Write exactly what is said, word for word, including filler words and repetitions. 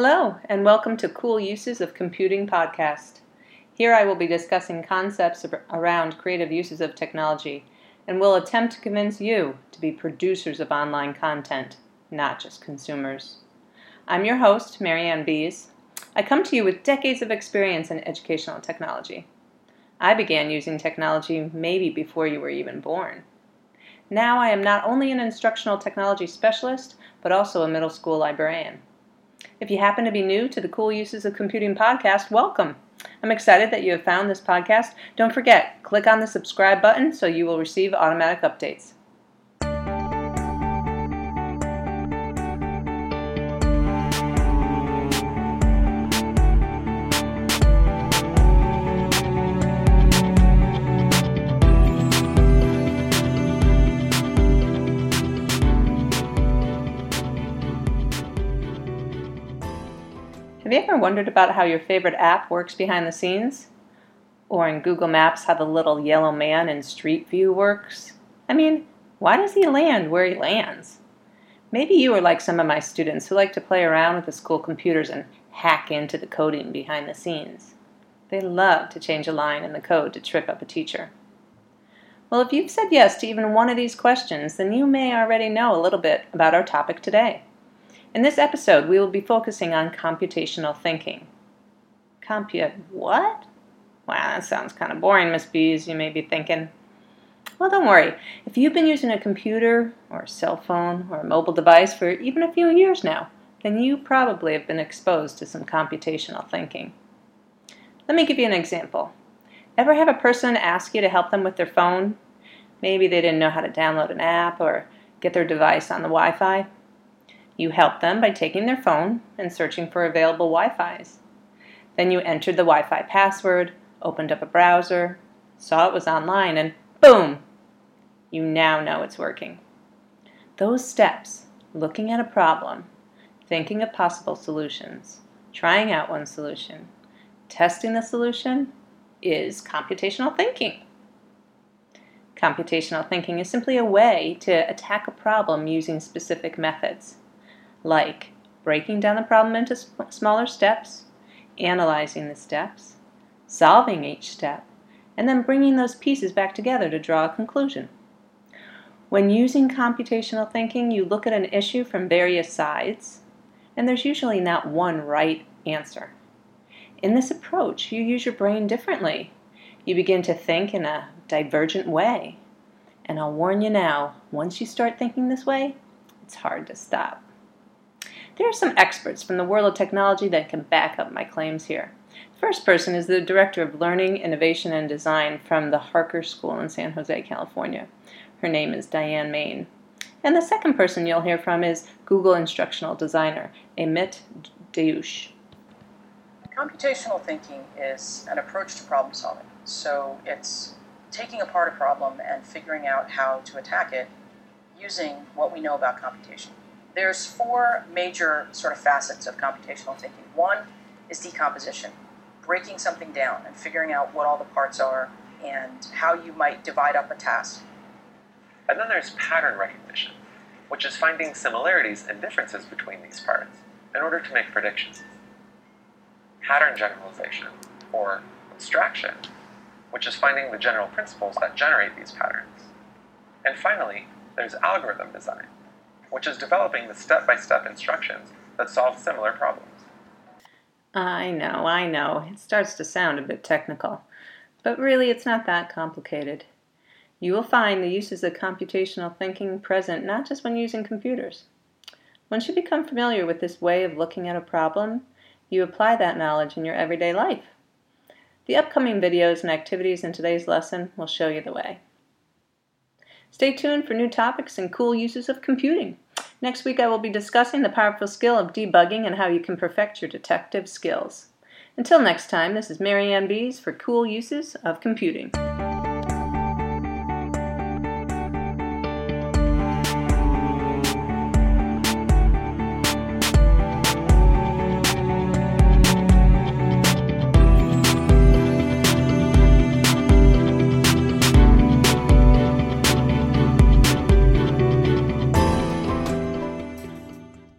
Hello, and welcome to Cool Uses of Computing podcast. Here I will be discussing concepts around creative uses of technology, and will attempt to convince you to be producers of online content, not just consumers. I'm your host, Mary Ann Bees. I come to you with decades of experience in educational technology. I began using technology maybe before you were even born. Now I am not only an instructional technology specialist, but also a middle school librarian. If you happen to be new to the Cool Uses of Computing podcast, welcome. I'm excited that you have found this podcast. Don't forget, click on the subscribe button so you will receive automatic updates. Have you ever wondered about how your favorite app works behind the scenes? Or in Google Maps, how the little yellow man in Street View works? I mean, why does he land where he lands? Maybe you are like some of my students who like to play around with the school computers and hack into the coding behind the scenes. They love to change a line in the code to trip up a teacher. Well, if you've said yes to even one of these questions, then you may already know a little bit about our topic today. In this episode, we will be focusing on computational thinking. Compute what? Wow, that sounds kind of boring, Miss Bees, you may be thinking. Well, don't worry. If you've been using a computer or a cell phone or a mobile device for even a few years now, then you probably have been exposed to some computational thinking. Let me give you an example. Ever have a person ask you to help them with their phone? Maybe they didn't know how to download an app or get their device on the Wi-Fi. You help them by taking their phone and searching for available Wi-Fi's. Then you entered the Wi-Fi password, opened up a browser, saw it was online, and boom! You now know it's working. Those steps, looking at a problem, thinking of possible solutions, trying out one solution, testing the solution, is computational thinking. Computational thinking is simply a way to attack a problem using specific methods, like breaking down the problem into smaller steps, analyzing the steps, solving each step, and then bringing those pieces back together to draw a conclusion. When using computational thinking, you look at an issue from various sides, and there's usually not one right answer. In this approach, you use your brain differently. You begin to think in a divergent way. And I'll warn you now, once you start thinking this way, it's hard to stop. There are some experts from the world of technology that can back up my claims here. The first person is the Director of Learning, Innovation, and Design from the Harker School in San Jose, California. Her name is Diane Main. And the second person you'll hear from is Google Instructional Designer, Amit Deusch. Computational thinking is an approach to problem solving. So it's taking apart a problem and figuring out how to attack it using what we know about computation. There's four major sort of facets of computational thinking. One is decomposition, breaking something down and figuring out what all the parts are and how you might divide up a task. And then there's pattern recognition, which is finding similarities and differences between these parts in order to make predictions. Pattern generalization, or abstraction, which is finding the general principles that generate these patterns. And finally, there's algorithm design, which is developing the step-by-step instructions that solve similar problems. I know, I know. It starts to sound a bit technical, but really it's not that complicated. You will find the uses of computational thinking present not just when using computers. Once you become familiar with this way of looking at a problem, you apply that knowledge in your everyday life. The upcoming videos and activities in today's lesson will show you the way. Stay tuned for new topics and cool uses of computing. Next week I will be discussing the powerful skill of debugging and how you can perfect your detective skills. Until next time, this is Mary Ann Bees for Cool Uses of Computing.